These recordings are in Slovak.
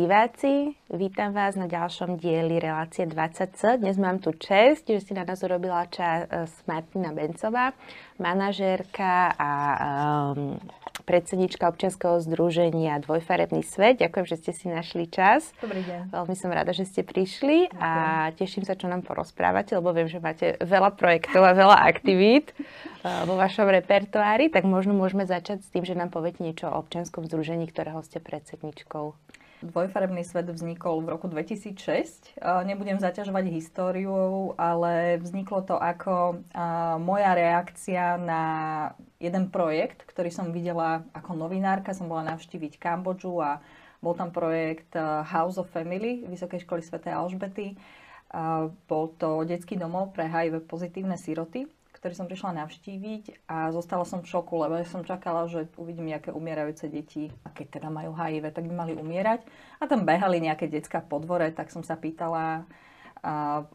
diváci, vítam vás na ďalšom dieli relácie 20C. Dnes mám tu čest, že si na nás urobila čas Martina Bencová, manažérka a predsednička občianskeho združenia Dvojfarebný svet. Ďakujem, že ste si našli čas. Dobrý deň. Veľmi som rada, že ste prišli a teším sa, čo nám porozprávate, lebo viem, že máte veľa projektov a veľa aktivít vo vašom repertoári, tak možno môžeme začať s tým, že nám poviete niečo o občianskom združení, ktorého ste predsedničkou. Dvojfarebný svet vznikol v roku 2006. Nebudem zaťažovať históriou, ale vzniklo to ako moja reakcia na jeden projekt, ktorý som videla ako novinárka. Som bola navštíviť Kambodžu a bol tam projekt House of Family Vysokej školy svätej Alžbety. Bol to detský domov pre HIV pozitívne siroty, ktorý som prišla navštíviť a zostala som v šoku, lebo som čakala, že uvidím nejaké umierajúce deti. A keď teda majú HIV, tak by mali umierať. A tam behali nejaké decká po dvore, tak som sa pýtala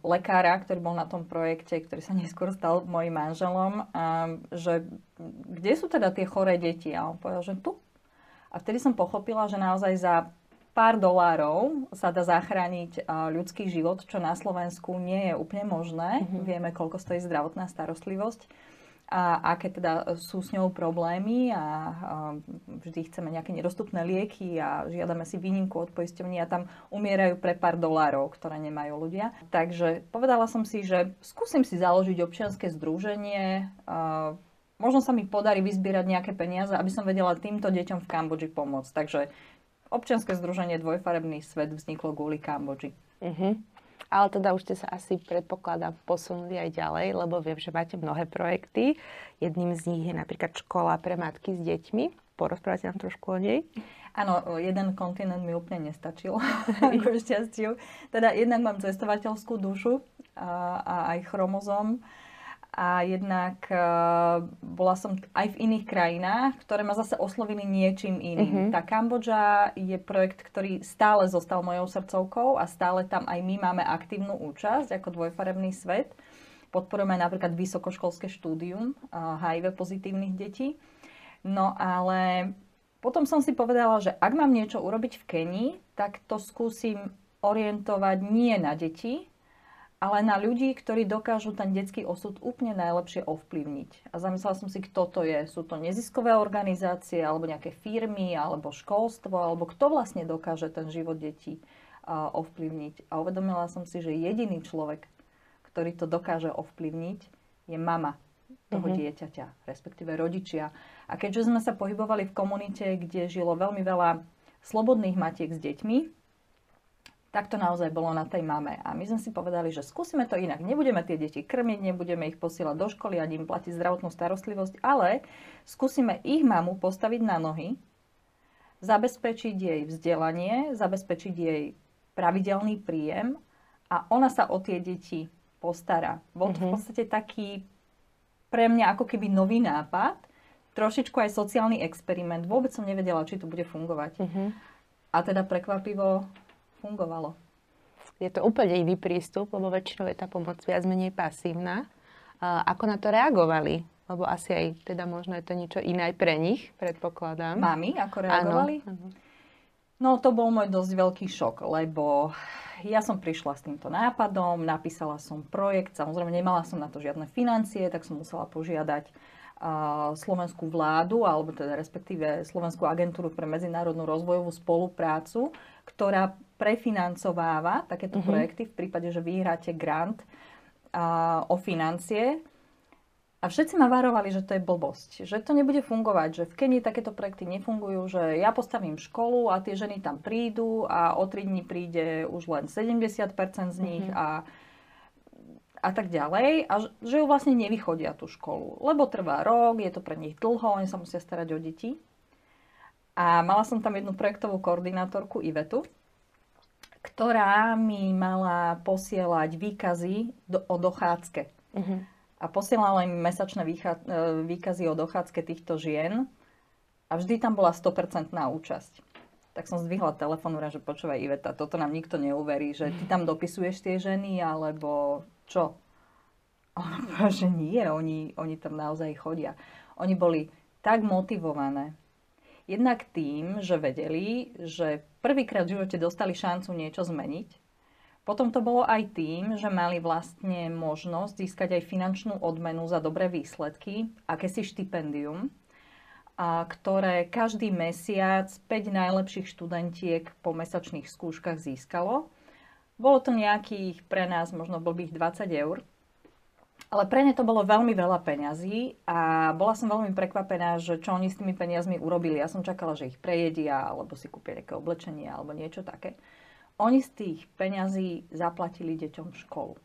lekára, ktorý bol na tom projekte, ktorý sa neskôr stal mojim manželom, že kde sú teda tie choré deti? A on povedal, že tu. A vtedy som pochopila, že naozaj za pár dolárov sa dá zachrániť ľudský život, čo na Slovensku nie je úplne možné. Mm-hmm. Vieme, koľko stojí zdravotná starostlivosť a aké teda sú s ňou problémy a vždy chceme nejaké nedostupné lieky a žiadame si výnimku od poisťovní a tam umierajú pre pár dolárov, ktoré nemajú ľudia. Takže povedala som si, že skúsim si založiť občianske združenie. Možno sa mi podarí vyzbierať nejaké peniaze, aby som vedela týmto deťom v Kambodži pomôcť. Takže občianske združenie Dvojfarebný svet vzniklo kvôli Kambodži. Uh-huh. Ale teda už ste sa asi, predpokladám, posunuli aj ďalej, lebo viem, že máte mnohé projekty. Jedným z nich je napríklad škola pre matky s deťmi. Porozprávajte nám trošku o nej. Áno, jeden kontinent mi úplne nestačil, ako šťastiu. Teda jednak mám cestovateľskú dušu a aj chromozóm. A jednak bola som aj v iných krajinách, ktoré ma zase oslovili niečím iným. Mm-hmm. Tá Kambodža je projekt, ktorý stále zostal mojou srdcovkou a stále tam aj my máme aktívnu účasť ako Dvojfarebný svet. Podporujeme napríklad vysokoškolské štúdium HIV pozitívnych detí. No ale potom som si povedala, že ak mám niečo urobiť v Kenii, tak to skúsim orientovať nie na deti, ale na ľudí, ktorí dokážu ten detský osud úplne najlepšie ovplyvniť. A zamyslela som si, kto to je. Sú to neziskové organizácie, alebo nejaké firmy, alebo školstvo, alebo kto vlastne dokáže ten život detí ovplyvniť. A uvedomila som si, že jediný človek, ktorý to dokáže ovplyvniť, je mama toho dieťaťa, respektíve rodičia. A keďže sme sa pohybovali v komunite, kde žilo veľmi veľa slobodných matiek s deťmi, tak to naozaj bolo na tej mame. A my sme si povedali, že skúsime to inak. Nebudeme tie deti krmiť, nebudeme ich posielať do školy a im platiť zdravotnú starostlivosť, ale skúsime ich mamu postaviť na nohy, zabezpečiť jej vzdelanie, zabezpečiť jej pravidelný príjem a ona sa o tie deti postará. Bol to v podstate taký pre mňa ako keby nový nápad, trošičku aj sociálny experiment. Vôbec som nevedela, či to bude fungovať. A teda prekvapivo fungovalo. Je to úplne iný prístup, lebo väčšinou je tá pomoc viac menej pasívna. Ako na to reagovali? Lebo asi aj teda možno je to niečo iné aj pre nich, predpokladám. Mami, ako reagovali? Áno. No to bol môj dosť veľký šok, lebo ja som prišla s týmto nápadom, napísala som projekt, samozrejme nemala som na to žiadne financie, tak som musela požiadať slovenskú vládu, alebo teda respektíve Slovenskú agentúru pre medzinárodnú rozvojovú spoluprácu, ktorá prefinancováva takéto projekty v prípade, že vyhráte grant o financie. A všetci ma varovali, že to je blbosť, že to nebude fungovať, že v Kenii takéto projekty nefungujú, že ja postavím školu a tie ženy tam prídu a o 3 dní príde už len 70% z nich a tak ďalej, a že ju vlastne nevychodia tú školu, lebo trvá rok, je to pre nich dlho, oni sa musia starať o deti. A mala som tam jednu projektovú koordinátorku Ivetu, ktorá mi mala posielať výkazy o dochádzke. A posielala im mesačné výkazy o dochádzke týchto žien a vždy tam bola 100% účasť. Tak som zdvihla telefón, že počúvaj Iveta, toto nám nikto neuverí, že ty tam dopisuješ tie ženy, alebo čo? A že nie, oni tam naozaj chodia. Oni boli tak motivované. Jednak tým, že vedeli, že prvýkrát v živote dostali šancu niečo zmeniť. Potom to bolo aj tým, že mali vlastne možnosť získať aj finančnú odmenu za dobré výsledky, akési štipendium, a ktoré každý mesiac 5 najlepších študentiek po mesačných skúškach získalo. Bolo to nejakých pre nás možno blbých 20 eur. Ale pre ne to bolo veľmi veľa peňazí a bola som veľmi prekvapená, že čo oni s tými peniazmi urobili. Ja som čakala, že ich prejedia, alebo si kúpia nejaké oblečenie, alebo niečo také. Oni z tých peňazí zaplatili deťom školu,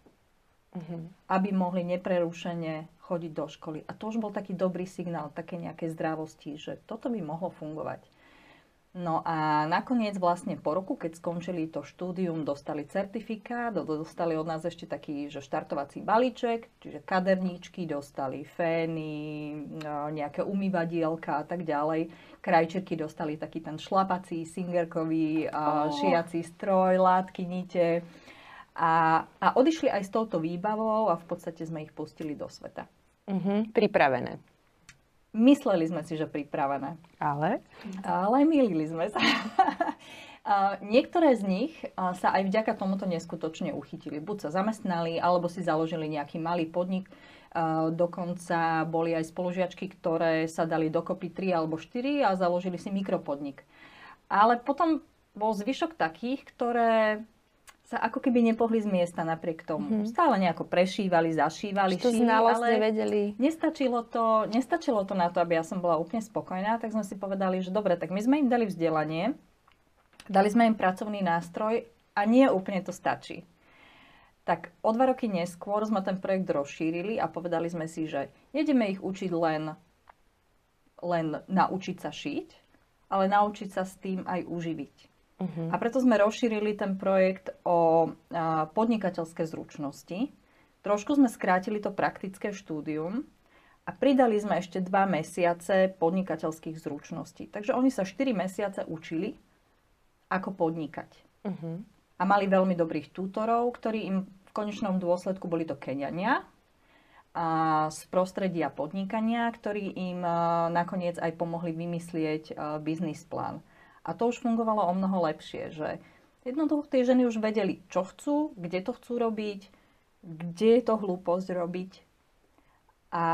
aby mohli neprerušene chodiť do školy. A to už bol taký dobrý signál, také nejaké zdravosti, že toto by mohlo fungovať. No a nakoniec vlastne po roku, keď skončili to štúdium, dostali certifikát, dostali od nás ešte taký, že štartovací balíček, čiže kaderníčky, dostali fény, nejaké umývadielka a tak ďalej. Krajčírky dostali taký ten šlapací, singerkový, šiací stroj, látky, nite. A odišli aj s touto výbavou a v podstate sme ich pustili do sveta. Pripravené. Mysleli sme si, že pripravené. Ale? Ale mýlili sme sa. Niektoré z nich sa aj vďaka tomuto neskutočne uchytili. Buď sa zamestnali, alebo si založili nejaký malý podnik. Dokonca boli aj spolužiačky, ktoré sa dali dokopy 3 alebo 4 a založili si mikropodnik. Ale potom bol zvyšok takých, ktoré sa ako keby nepohli z miesta napriek tomu. Stále nejako prešívali, zašívali, ale nevedeli. Nestačilo to na to, aby ja som bola úplne spokojná, tak sme si povedali, že dobre, tak my sme im dali vzdelanie, dali sme im pracovný nástroj a nie úplne to stačí. Tak o 2 roky neskôr sme ten projekt rozšírili a povedali sme si, že nejdeme ich učiť len naučiť sa šiť, ale naučiť sa s tým aj uživiť. A preto sme rozšírili ten projekt o podnikateľské zručnosti. Trošku sme skrátili to praktické štúdium a pridali sme ešte 2 mesiace podnikateľských zručností. Takže oni sa 4 mesiace učili, ako podnikať. A mali veľmi dobrých tutorov, ktorí im v konečnom dôsledku boli to Keňania z prostredia podnikania, ktorí im nakoniec aj pomohli vymyslieť biznisplán. A to už fungovalo o mnoho lepšie, že jednoducho tie ženy už vedeli, čo chcú, kde to chcú robiť, kde je to hlúposť robiť. A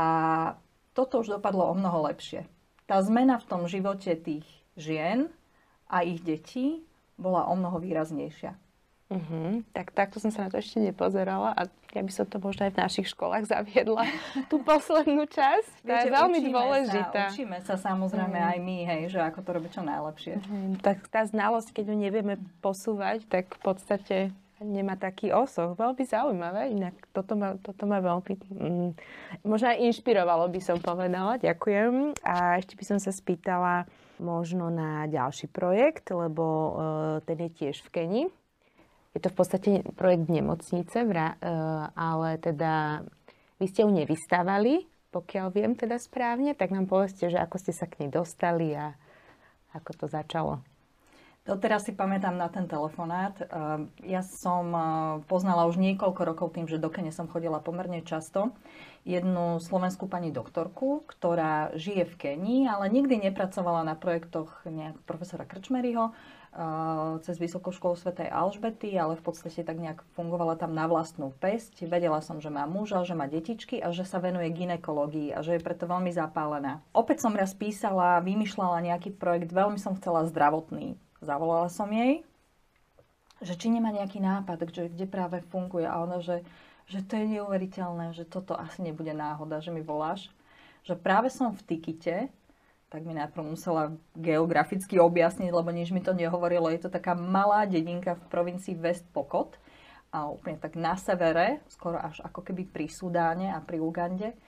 toto už dopadlo o mnoho lepšie. Tá zmena v tom živote tých žien a ich detí bola o mnoho výraznejšia. Tak takto som sa na to ešte nepozerala a ja by som to možno aj v našich školách zaviedla tú poslednú časť. Tá je veľmi dôležitá. Učíme sa samozrejme aj my, hej, že ako to robiť čo najlepšie. Tak tá znalosť, keď ju nevieme posúvať, tak v podstate nemá taký osoch. Veľmi zaujímavé, inak toto ma veľmi možno aj inšpirovalo, by som povedala. Ďakujem. A ešte by som sa spýtala možno na ďalší projekt, lebo ten je tiež v Keni. Je to v podstate projekt nemocnice, ale teda vy ste ju nevystávali, pokiaľ viem teda správne, tak nám povedzte, že ako ste sa k nej dostali a ako to začalo. Doteraz si pamätám na ten telefonát. Ja som poznala už niekoľko rokov tým, že do Kene som chodila pomerne často, jednu slovenskú pani doktorku, ktorá žije v Keni, ale nikdy nepracovala na projektoch nejak profesora Krčmeryho, cez Vysokú školu svätej Alžbety, ale v podstate tak nejak fungovala tam na vlastnú päsť. Vedela som, že má muža, že má detičky a že sa venuje gynekológii a že je preto veľmi zapálená. Opäť som raz písala, vymýšľala nejaký projekt, veľmi som chcela zdravotný. Zavolala som jej, že či nemá nejaký nápad, kde práve funguje, a ona, že to je neuveriteľné, že toto asi nebude náhoda, že mi voláš. Že práve som v Tikite, tak mi najprv musela geograficky objasniť, lebo nič mi to nehovorilo. Je to taká malá dedinka v provincii West Pokot, a úplne tak na severe, skoro až ako keby pri Sudáne a pri Ugande,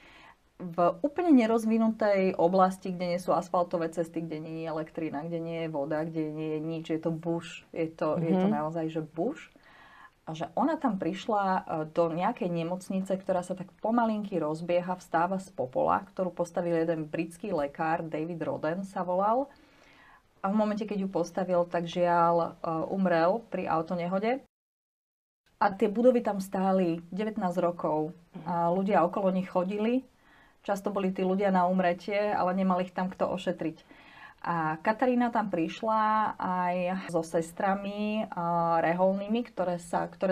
v úplne nerozvinutej oblasti, kde nie sú asfaltové cesty, kde nie je elektrina, kde nie je voda, kde nie je nič, je to bush, je to naozaj, že bush. A že ona tam prišla do nejakej nemocnice, ktorá sa tak pomalinky rozbieha, vstáva z popola, ktorú postavil jeden britský lekár, David Roden sa volal. A v momente, keď ju postavil, tak žiaľ umrel pri autonehode. A tie budovy tam stáli 19 rokov. A ľudia okolo nich chodili. Často boli tí ľudia na umretie, ale nemali ich tam kto ošetriť. A Katarína tam prišla aj so sestrami reholnými, ktoré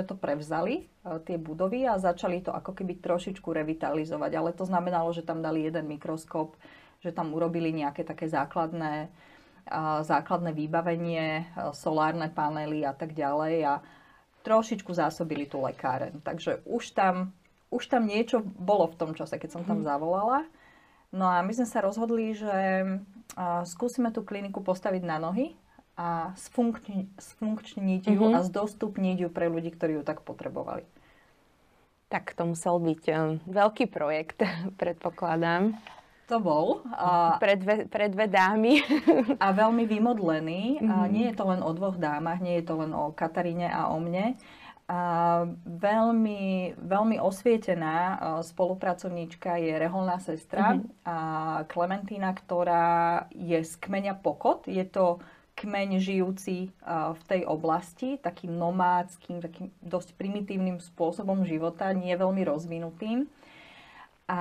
to prevzali, tie budovy, a začali to ako keby trošičku revitalizovať. Ale to znamenalo, že tam dali jeden mikroskop, že tam urobili nejaké také základné vybavenie, solárne panely a tak ďalej, a trošičku zásobili tú lekáreň. Takže už tam niečo bolo v tom čase, keď som tam zavolala. No a my sme sa rozhodli, že skúsime tú kliniku postaviť na nohy a sfunkčniť ju a zdostupniť ju pre ľudí, ktorí ju tak potrebovali. Tak to musel byť veľký projekt, predpokladám. To bol. Pre dve dámy. A veľmi vymodlený. Nie je to len o dvoch dámach, nie je to len o Kataríne a o mne. Veľmi, veľmi osvietená spolupracovníčka je reholná sestra Klementína, ktorá je z kmeňa Pokot. Je to kmeň žijúci v tej oblasti takým nomádským, takým dosť primitívnym spôsobom života, nie veľmi rozvinutým. A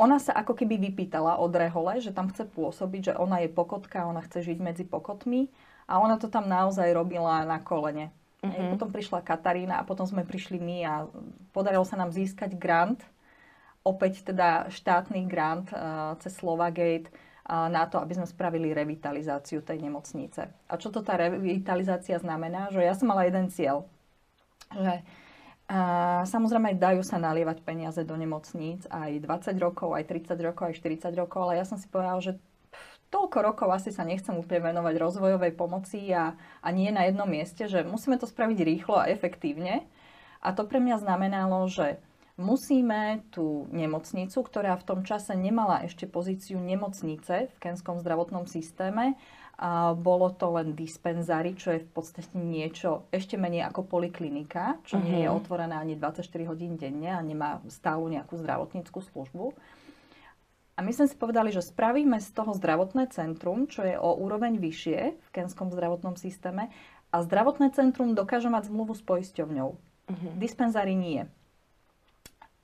ona sa ako keby vypýtala od rehole, že tam chce pôsobiť, že ona je Pokotka, ona chce žiť medzi Pokotmi, a ona to tam naozaj robila na kolene. Potom prišla Katarína a potom sme prišli my a podarilo sa nám získať grant, opäť teda štátny grant cez SlovakAid, na to, aby sme spravili revitalizáciu tej nemocnice. A čo to tá revitalizácia znamená? Že ja som mala jeden cieľ, že samozrejme dajú sa nalievať peniaze do nemocníc aj 20 rokov, aj 30 rokov, aj 40 rokov, ale ja som si povedala, že toľko rokov asi sa nechcem úplne venovať rozvojovej pomoci a nie na jednom mieste, že musíme to spraviť rýchlo a efektívne. A to pre mňa znamenalo, že musíme tú nemocnicu, ktorá v tom čase nemala ešte pozíciu nemocnice v keňskom zdravotnom systéme, a bolo to len dispenzári, čo je v podstate niečo ešte menej ako poliklinika, čo nie je otvorená ani 24 hodín denne a nemá stálu nejakú zdravotníckú službu. A my sme si povedali, že spravíme z toho zdravotné centrum, čo je o úroveň vyššie v keňskom zdravotnom systéme, a zdravotné centrum dokáže mať zmluvu s poisťovňou. Dispenzári nie.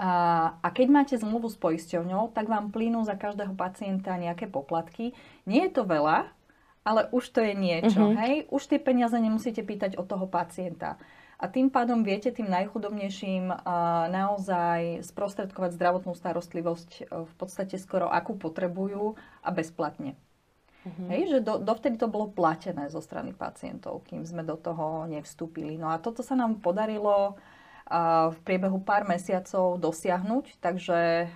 A keď máte zmluvu s poisťovňou, tak vám plynú za každého pacienta nejaké poplatky. Nie je to veľa, ale už to je niečo, hej? Už tie peniaze nemusíte pýtať od toho pacienta. A tým pádom viete tým najchudobnejším naozaj sprostredkovať zdravotnú starostlivosť v podstate skoro akú potrebujú a bezplatne. Hej, že dovtedy to bolo platené zo strany pacientov, kým sme do toho nevstúpili. No a toto sa nám podarilo v priebehu pár mesiacov dosiahnuť, takže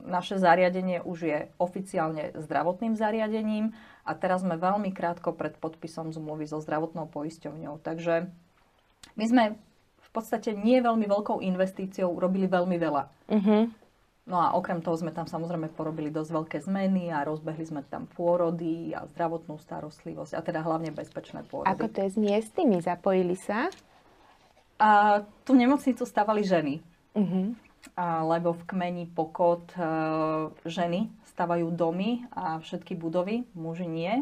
naše zariadenie už je oficiálne zdravotným zariadením. A teraz sme veľmi krátko pred podpisom zmluvy so zdravotnou poisťovňou. Takže my sme v podstate nie veľmi veľkou investíciou urobili veľmi veľa. No a okrem toho sme tam samozrejme porobili dosť veľké zmeny a rozbehli sme tam pôrody a zdravotnú starostlivosť, a teda hlavne bezpečné pôrody. Ako to je s miestnymi? Zapojili sa? A tú nemocnicu stavali ženy. Lebo v kmeni Pokot ženy stavajú domy a všetky budovy, muži nie.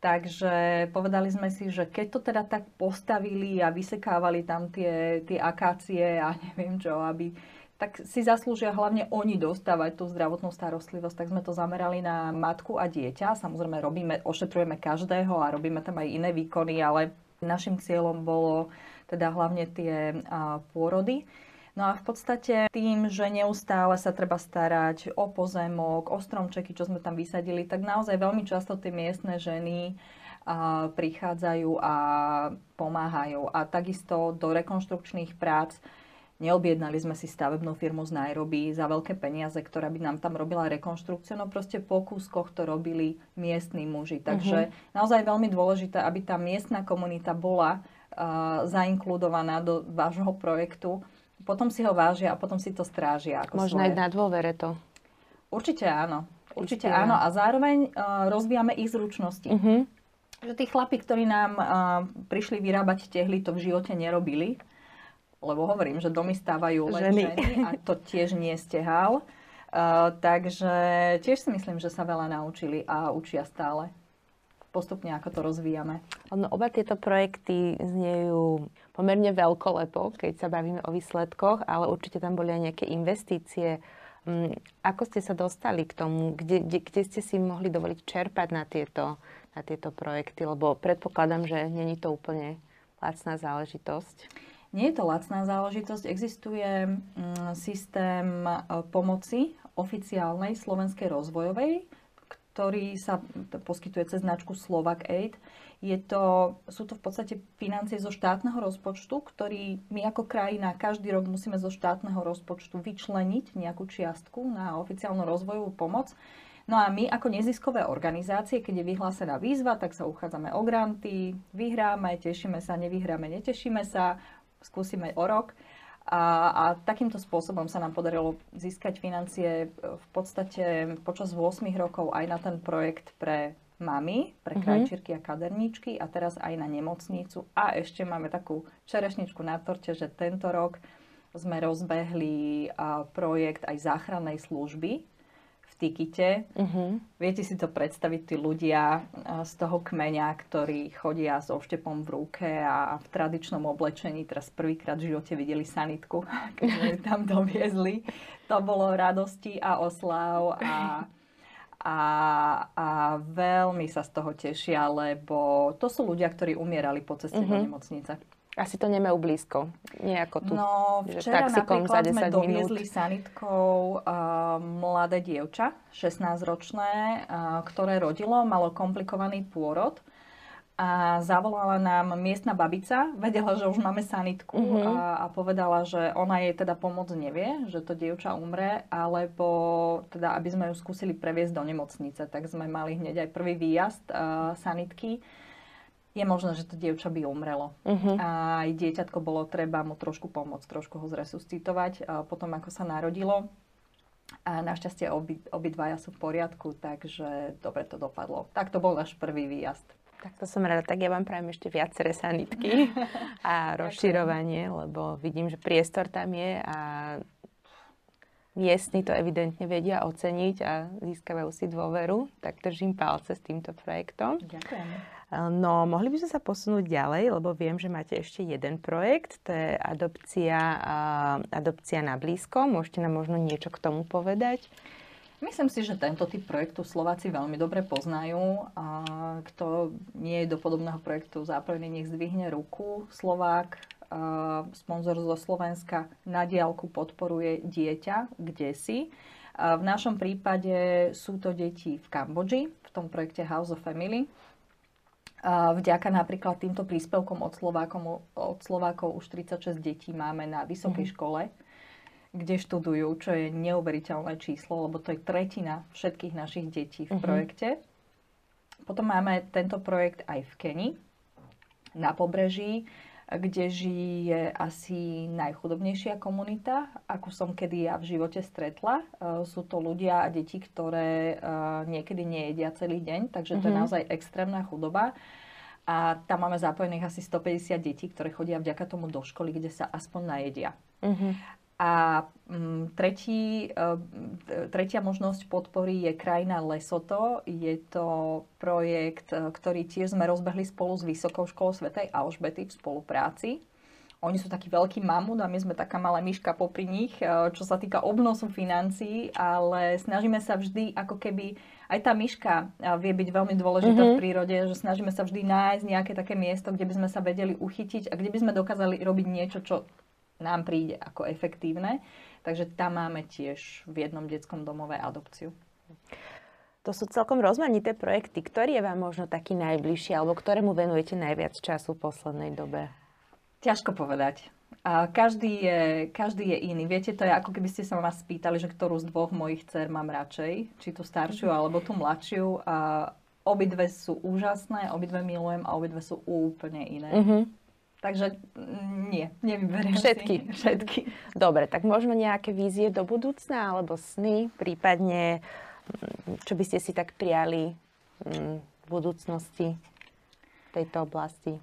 Takže povedali sme si, že keď to teda tak postavili a vysekávali tam tie akácie a neviem čo, aby, tak si zaslúžia hlavne oni dostávať tú zdravotnú starostlivosť. Tak sme to zamerali na matku a dieťa. Samozrejme ošetrujeme každého a robíme tam aj iné výkony, ale našim cieľom bolo teda hlavne tie pôrody. No a v podstate tým, že neustále sa treba starať o pozemok, o stromčeky, čo sme tam vysadili, tak naozaj veľmi často tie miestne ženy prichádzajú a pomáhajú. A takisto do rekonštrukčných prác neobjednali sme si stavebnú firmu z Nairobi za veľké peniaze, ktorá by nám tam robila rekonštrukciu. No proste po kúskoch to robili miestni muži. Takže naozaj veľmi dôležité, aby tá miestna komunita bola zainkludovaná do vášho projektu. Potom si ho vážia a potom si to strážia. Možno aj na dôvere to. Určite áno. Určite áno. A zároveň rozvíjame ich zručnosti. Že tí chlapi, ktorí nám prišli vyrábať tehly, to v živote nerobili. Lebo hovorím, že domy stávajú len ženy a to tiež nie stehal. Takže tiež si myslím, že sa veľa naučili a učia stále. Postupne, ako to rozvíjame. No, oba tieto projekty znejú pomerne veľkolepo, keď sa bavíme o výsledkoch, ale určite tam boli aj nejaké investície, Ako ste sa dostali k tomu? Kde ste si mohli dovoliť čerpať na tieto projekty? Lebo predpokladám, že nie je to úplne lacná záležitosť. Nie je to lacná záležitosť. Existuje systém pomoci oficiálnej slovenskej rozvojovej, ktorý sa poskytuje cez značku SlovakAid. Sú to v podstate financie zo štátneho rozpočtu, ktorý my ako krajina každý rok musíme zo štátneho rozpočtu vyčleniť nejakú čiastku na oficiálnu rozvojovú pomoc. No a my ako neziskové organizácie, keď je vyhlásená výzva, tak sa uchádzame o granty, vyhráme, tešíme sa, nevyhráme, netešíme sa, skúsime o rok. A takýmto spôsobom sa nám podarilo získať financie v podstate počas 8 rokov aj na ten projekt pre mami, pre krajčírky a kaderníčky a teraz aj na nemocnicu. A ešte máme takú čerešničku na torte, že tento rok sme rozbehli projekt aj záchrannej služby v Tikite. Viete si to predstaviť, tí ľudia z toho kmeňa, ktorí chodia s oštepom v ruke a v tradičnom oblečení, teraz prvýkrát v živote videli sanitku, keď sme tam doviezli. To bolo radosti a oslav a veľmi sa z toho tešia, lebo to sú ľudia, ktorí umierali po ceste do nemocnice. Asi to nemajú blízko, nejako tu. No, včera napríklad sme doviezli sanitkou mladé dievča, 16-ročné, ktoré rodilo, malo komplikovaný pôrod. A zavolala nám miestna babica, vedela, že už máme sanitku a povedala, že ona jej teda pomoc nevie, že to dievča umre, alebo teda, aby sme ju skúsili previesť do nemocnice. Tak sme mali hneď aj prvý výjazd sanitky. Je možné, že to dievča by umrelo. A aj dieťatko bolo treba mu trošku pomôcť, trošku ho zresuscitovať potom, ako sa narodilo. A našťastie obidvaja sú v poriadku, takže dobre to dopadlo. Tak to bol náš prvý výjazd. Tak to som rada. Tak ja vám prajem ešte viaceré sanitky a rozširovanie, lebo vidím, že priestor tam je a miestni to evidentne vedia oceniť a získavajú si dôveru. Tak držím palce s týmto projektom. Ďakujem. No, mohli by sme sa posunúť ďalej, lebo viem, že máte ešte jeden projekt, to je adopcia na blízko. Môžete nám možno niečo k tomu povedať? Myslím si, že tento typ projektu Slováci veľmi dobre poznajú. Kto nie je do podobného projektu zapojený, nech zdvihne ruku. Slovák, sponzor zo Slovenska, na diaľku podporuje dieťa kdesi. V našom prípade sú to deti v Kambodži, v tom projekte House of Family. Vďaka napríklad týmto príspevkom od Slovákov už 36 detí máme na vysokej škole, kde študujú, čo je neuveriteľné číslo, lebo to je tretina všetkých našich detí v projekte. Potom máme tento projekt aj v Keni, na pobreží, kde žije asi najchudobnejšia komunita, ako som kedy ja v živote stretla. Sú to ľudia a deti, ktoré niekedy nejedia celý deň, takže to je naozaj extrémna chudoba. A tam máme zapojených asi 150 detí, ktoré chodia vďaka tomu do školy, kde sa aspoň najedia. A tretia možnosť podpory je krajina Lesoto. Je to projekt, ktorý tiež sme rozbehli spolu s Vysokou školou svätej Alžbety v spolupráci. Oni sú taký veľký mamut a my sme taká malá myška popri nich, čo sa týka obnosu financií, ale snažíme sa vždy, ako keby aj tá myška vie byť veľmi dôležitá v prírode, že snažíme sa vždy nájsť nejaké také miesto, kde by sme sa vedeli uchytiť a kde by sme dokázali robiť niečo, čo nám príde ako efektívne. Takže tam máme tiež v jednom detskom domove adopciu. To sú celkom rozmanité projekty. Ktorý je vám možno taký najbližší, alebo ktorému venujete najviac času v poslednej dobe? Ťažko povedať. Každý je iný. Viete, to je ako keby ste sa ma spýtali, že ktorú z dvoch mojich dcer mám radšej. Či tú staršiu, alebo tú mladšiu. Obidve sú úžasné, obidve milujem a obidve sú úplne iné. Takže nie, nevyberiem všetky. Dobre, tak možno nejaké vízie do budúcna, alebo sny, prípadne, čo by ste si tak priali v budúcnosti tejto oblasti?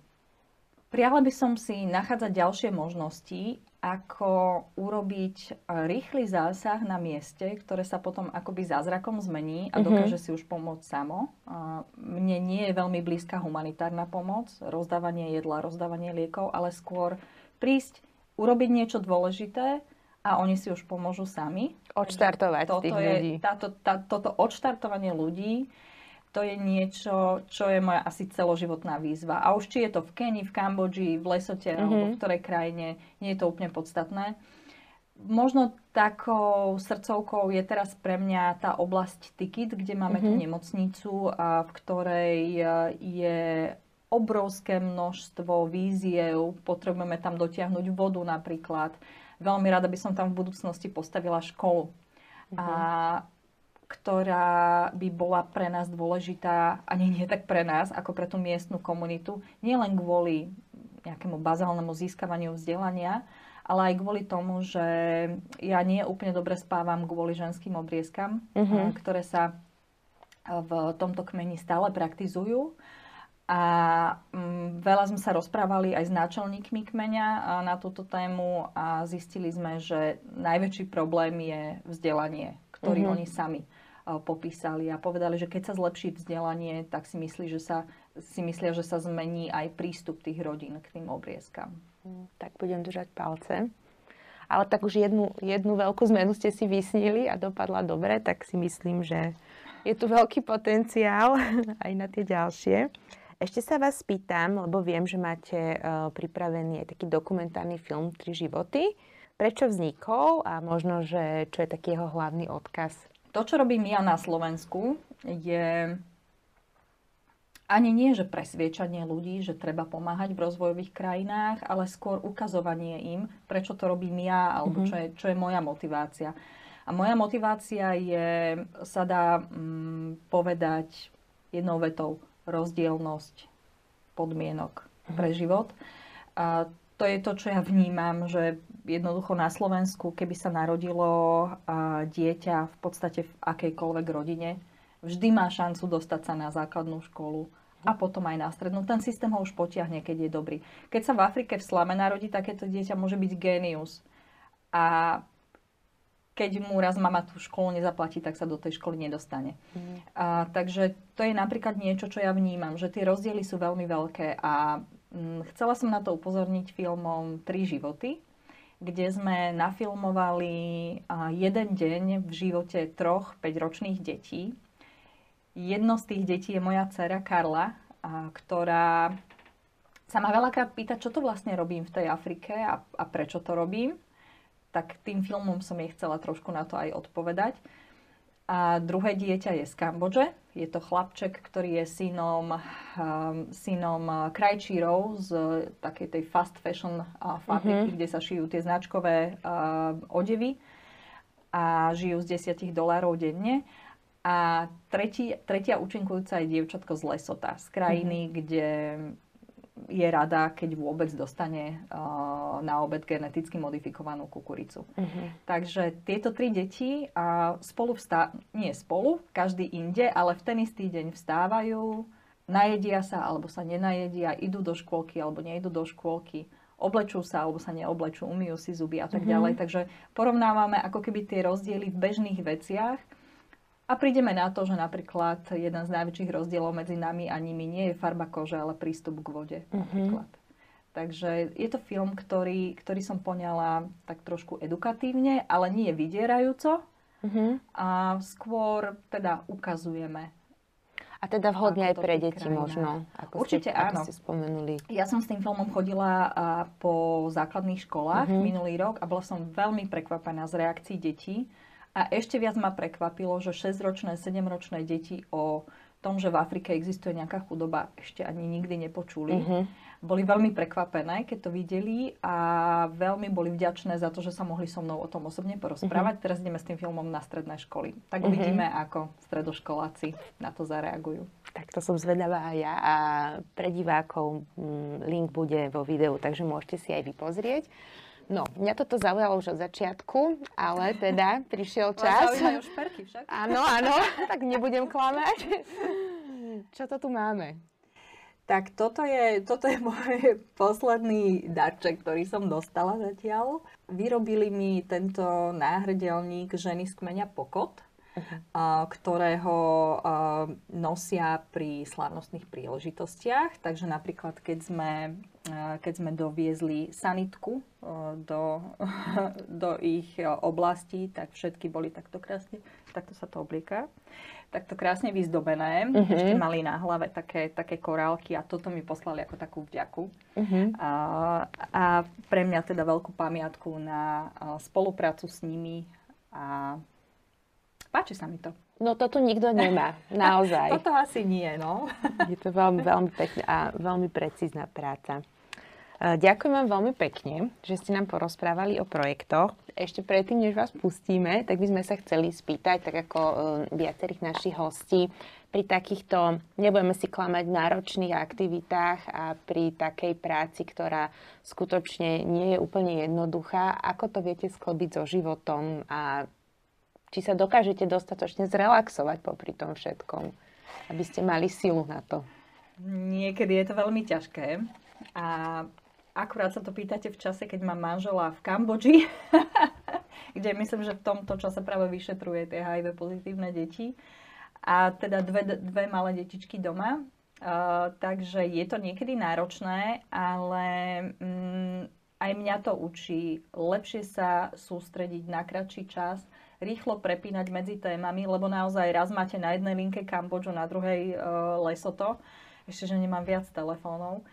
Priala by som si nachádzať ďalšie možnosti, ako urobiť rýchly zásah na mieste, ktoré sa potom akoby zázrakom zmení a dokáže si už pomôcť samo. Mne nie je veľmi blízka humanitárna pomoc, rozdávanie jedla, rozdávanie liekov, ale skôr prísť, urobiť niečo dôležité a oni si už pomôžu sami. Odštartovať tých ľudí. Toto odštartovanie ľudí, to je niečo, čo je moja asi celoživotná výzva. A už či je to v Kenii, v Kambodži, v Lesote, alebo v ktorej krajine, nie je to úplne podstatné. Možno takou srdcovkou je teraz pre mňa tá oblasť Tikiti, kde máme tú nemocnicu, v ktorej je obrovské množstvo víziev. Potrebujeme tam dotiahnuť vodu napríklad. Veľmi rada by som tam v budúcnosti postavila školu, ktorá by bola pre nás dôležitá, ani nie tak pre nás, ako pre tú miestnu komunitu. Nielen kvôli nejakému bazálnemu získavaniu vzdelania, ale aj kvôli tomu, že ja nie úplne dobre spávam kvôli ženským obriezkam, ktoré sa v tomto kmeni stále praktizujú. A veľa sme sa rozprávali aj s náčelníkmi kmeňa na túto tému a zistili sme, že najväčší problém je vzdelanie, ktorý oni sami popísali a povedali, že keď sa zlepší vzdelanie, tak si myslia, že sa zmení aj prístup tých rodín k tým obriezkam. Tak budem držať palce. Ale tak už jednu veľkú zmenu ste si vysnili a dopadla dobre, tak si myslím, že je tu veľký potenciál aj na tie ďalšie. Ešte sa vás spýtam, lebo viem, že máte pripravený aj taký dokumentárny film Tri životy. Prečo vznikol a možno, že čo je taký jeho hlavný odkaz? To, čo robím ja na Slovensku, je ani nie, že presviečanie ľudí, že treba pomáhať v rozvojových krajinách, ale skôr ukazovanie im, prečo to robím ja, alebo čo je moja motivácia. A moja motivácia je, sa dá povedať jednou vetou, rozdielnosť podmienok pre život. A to je to, čo ja vnímam, že jednoducho na Slovensku, keby sa narodilo dieťa v podstate v akejkoľvek rodine, vždy má šancu dostať sa na základnú školu a potom aj na strednú. Ten systém ho už potiahne, keď je dobrý. Keď sa v Afrike v slame narodí, takéto dieťa môže byť génius. A keď mu raz mama tú školu nezaplatí, tak sa do tej školy nedostane. Takže to je napríklad niečo, čo ja vnímam, že tie rozdiely sú veľmi veľké a chcela som na to upozorniť filmom Tri životy, kde sme nafilmovali jeden deň v živote troch 5-ročných detí. Jedno z tých detí je moja dcéra Karla, ktorá sa ma veľakrát pýta, čo to vlastne robím v tej Afrike a prečo to robím. Tak tým filmom som jej chcela trošku na to aj odpovedať. A druhé dieťa je z Kambodže. Je to chlapček, ktorý je synom krajčírov z takej tej fast fashion fabriky, kde sa šijú tie značkové odevy a žijú z $10 denne. A tretia účinkujúca je dievčatko z Lesota, z krajiny, kde je rada, keď vôbec dostane na obed geneticky modifikovanú kukuricu. Takže tieto tri deti každý inde, ale v ten istý deň vstávajú, najedia sa alebo sa nenajedia, idú do škôlky alebo neidú do škôlky, oblečú sa alebo sa neoblečú, umyjú si zuby a tak ďalej. Takže porovnávame ako keby tie rozdiely v bežných veciach. A prídeme na to, že napríklad jeden z najväčších rozdielov medzi nami a nimi nie je farba kože, ale prístup k vode napríklad. Takže je to film, ktorý som poňala tak trošku edukatívne, ale nie vydierajúco. A skôr teda ukazujeme. A teda vhodne aj pre deti možno. Určite áno. Ako ste spomenuli. Ja som s tým filmom chodila po základných školách minulý rok a bola som veľmi prekvapená z reakcií detí. A ešte viac ma prekvapilo, že 6-ročné, 7-ročné deti o tom, že v Afrike existuje nejaká chudoba, ešte ani nikdy nepočuli. Boli veľmi prekvapené, keď to videli a veľmi boli vďačné za to, že sa mohli so mnou o tom osobne porozprávať. Teraz ideme s tým filmom na stredné školy. Tak uvidíme, ako stredoškoláci na to zareagujú. Tak to som zvedavá aj ja a pre divákov link bude vo videu, takže môžete si aj vypozrieť. No, mňa toto zaujalo už od začiatku, ale teda prišiel čas. Zaujímajú šperky však. Áno, tak nebudem klamať. Čo to tu máme? Tak toto je môj posledný darček, ktorý som dostala zatiaľ. Vyrobili mi tento náhrdelník ženy z kmeňa Pokot, ktorého nosia pri slávnostných príležitostiach. Takže napríklad, keď sme keď sme doviezli sanitku do ich oblastí, tak všetky boli takto krásne, takto sa to oblieká, takto krásne vyzdobené. Uh-huh. Ešte mali na hlave také korálky a toto mi poslali ako takú vďaku. Uh-huh. A pre mňa teda veľkú pamiatku na spoluprácu s nimi a páči sa mi to. No toto nikto nemá, naozaj. Toto asi nie, no. Je to veľmi, veľmi pekná a veľmi precízna práca. Ďakujem vám veľmi pekne, že ste nám porozprávali o projektoch. Ešte predtým, než vás pustíme, tak by sme sa chceli spýtať, tak ako viacerých našich hostí, pri takýchto, nebudeme si klamať, náročných aktivitách a pri takej práci, ktorá skutočne nie je úplne jednoduchá, ako to viete skĺbiť so životom a či sa dokážete dostatočne zrelaxovať popri tom všetkom, aby ste mali silu na to? Niekedy je to veľmi ťažké. A akurát sa to pýtate v čase, keď mám manžela v Kambodži, kde myslím, že v tomto čase práve vyšetruje tie HIV pozitívne deti. A teda dve malé detičky doma. Takže je to niekedy náročné, ale aj mňa to učí lepšie sa sústrediť na kratší čas, rýchlo prepínať medzi témami, lebo naozaj raz máte na jednej linke Kambodžu, na druhej Lesoto. Ešte, že nemám viac telefónov.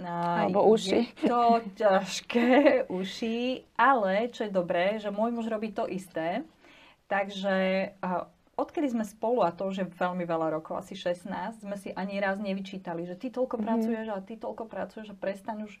Alebo uši. Je to ťažké, uši, ale čo je dobré, že môj muž robí to isté. Takže odkedy sme spolu, a to už je veľmi veľa rokov, asi 16, sme si ani raz nevyčítali, že ty toľko pracuješ a ty toľko pracuješ a prestaň už.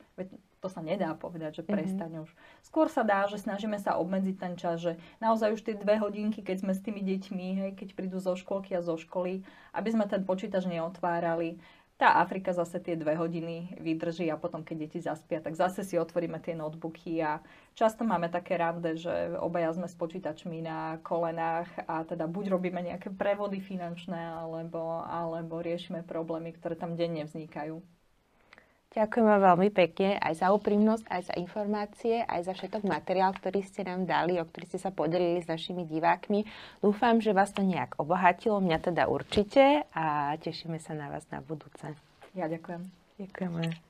To sa nedá povedať, že prestaň už. Skôr sa dá, že snažíme sa obmedziť ten čas, že naozaj už tie 2 hodinky, keď sme s tými deťmi, hej, keď prídu zo škôlky a zo školy, aby sme ten počítač neotvárali. Tá Afrika zase tie 2 hodiny vydrží a potom, keď deti zaspia, tak zase si otvoríme tie notebooky a často máme také rande, že obaja sme s počítačmi na kolenách a teda buď robíme nejaké prevody finančné, alebo riešime problémy, ktoré tam denne vznikajú. Ďakujem vám veľmi pekne aj za úprimnosť, aj za informácie, aj za všetok materiál, ktorý ste nám dali, o ktorý ste sa podelili s našimi divákmi. Dúfam, že vás to nejak obohatilo, mňa teda určite, a tešíme sa na vás na budúce. Ja ďakujem. Ďakujeme.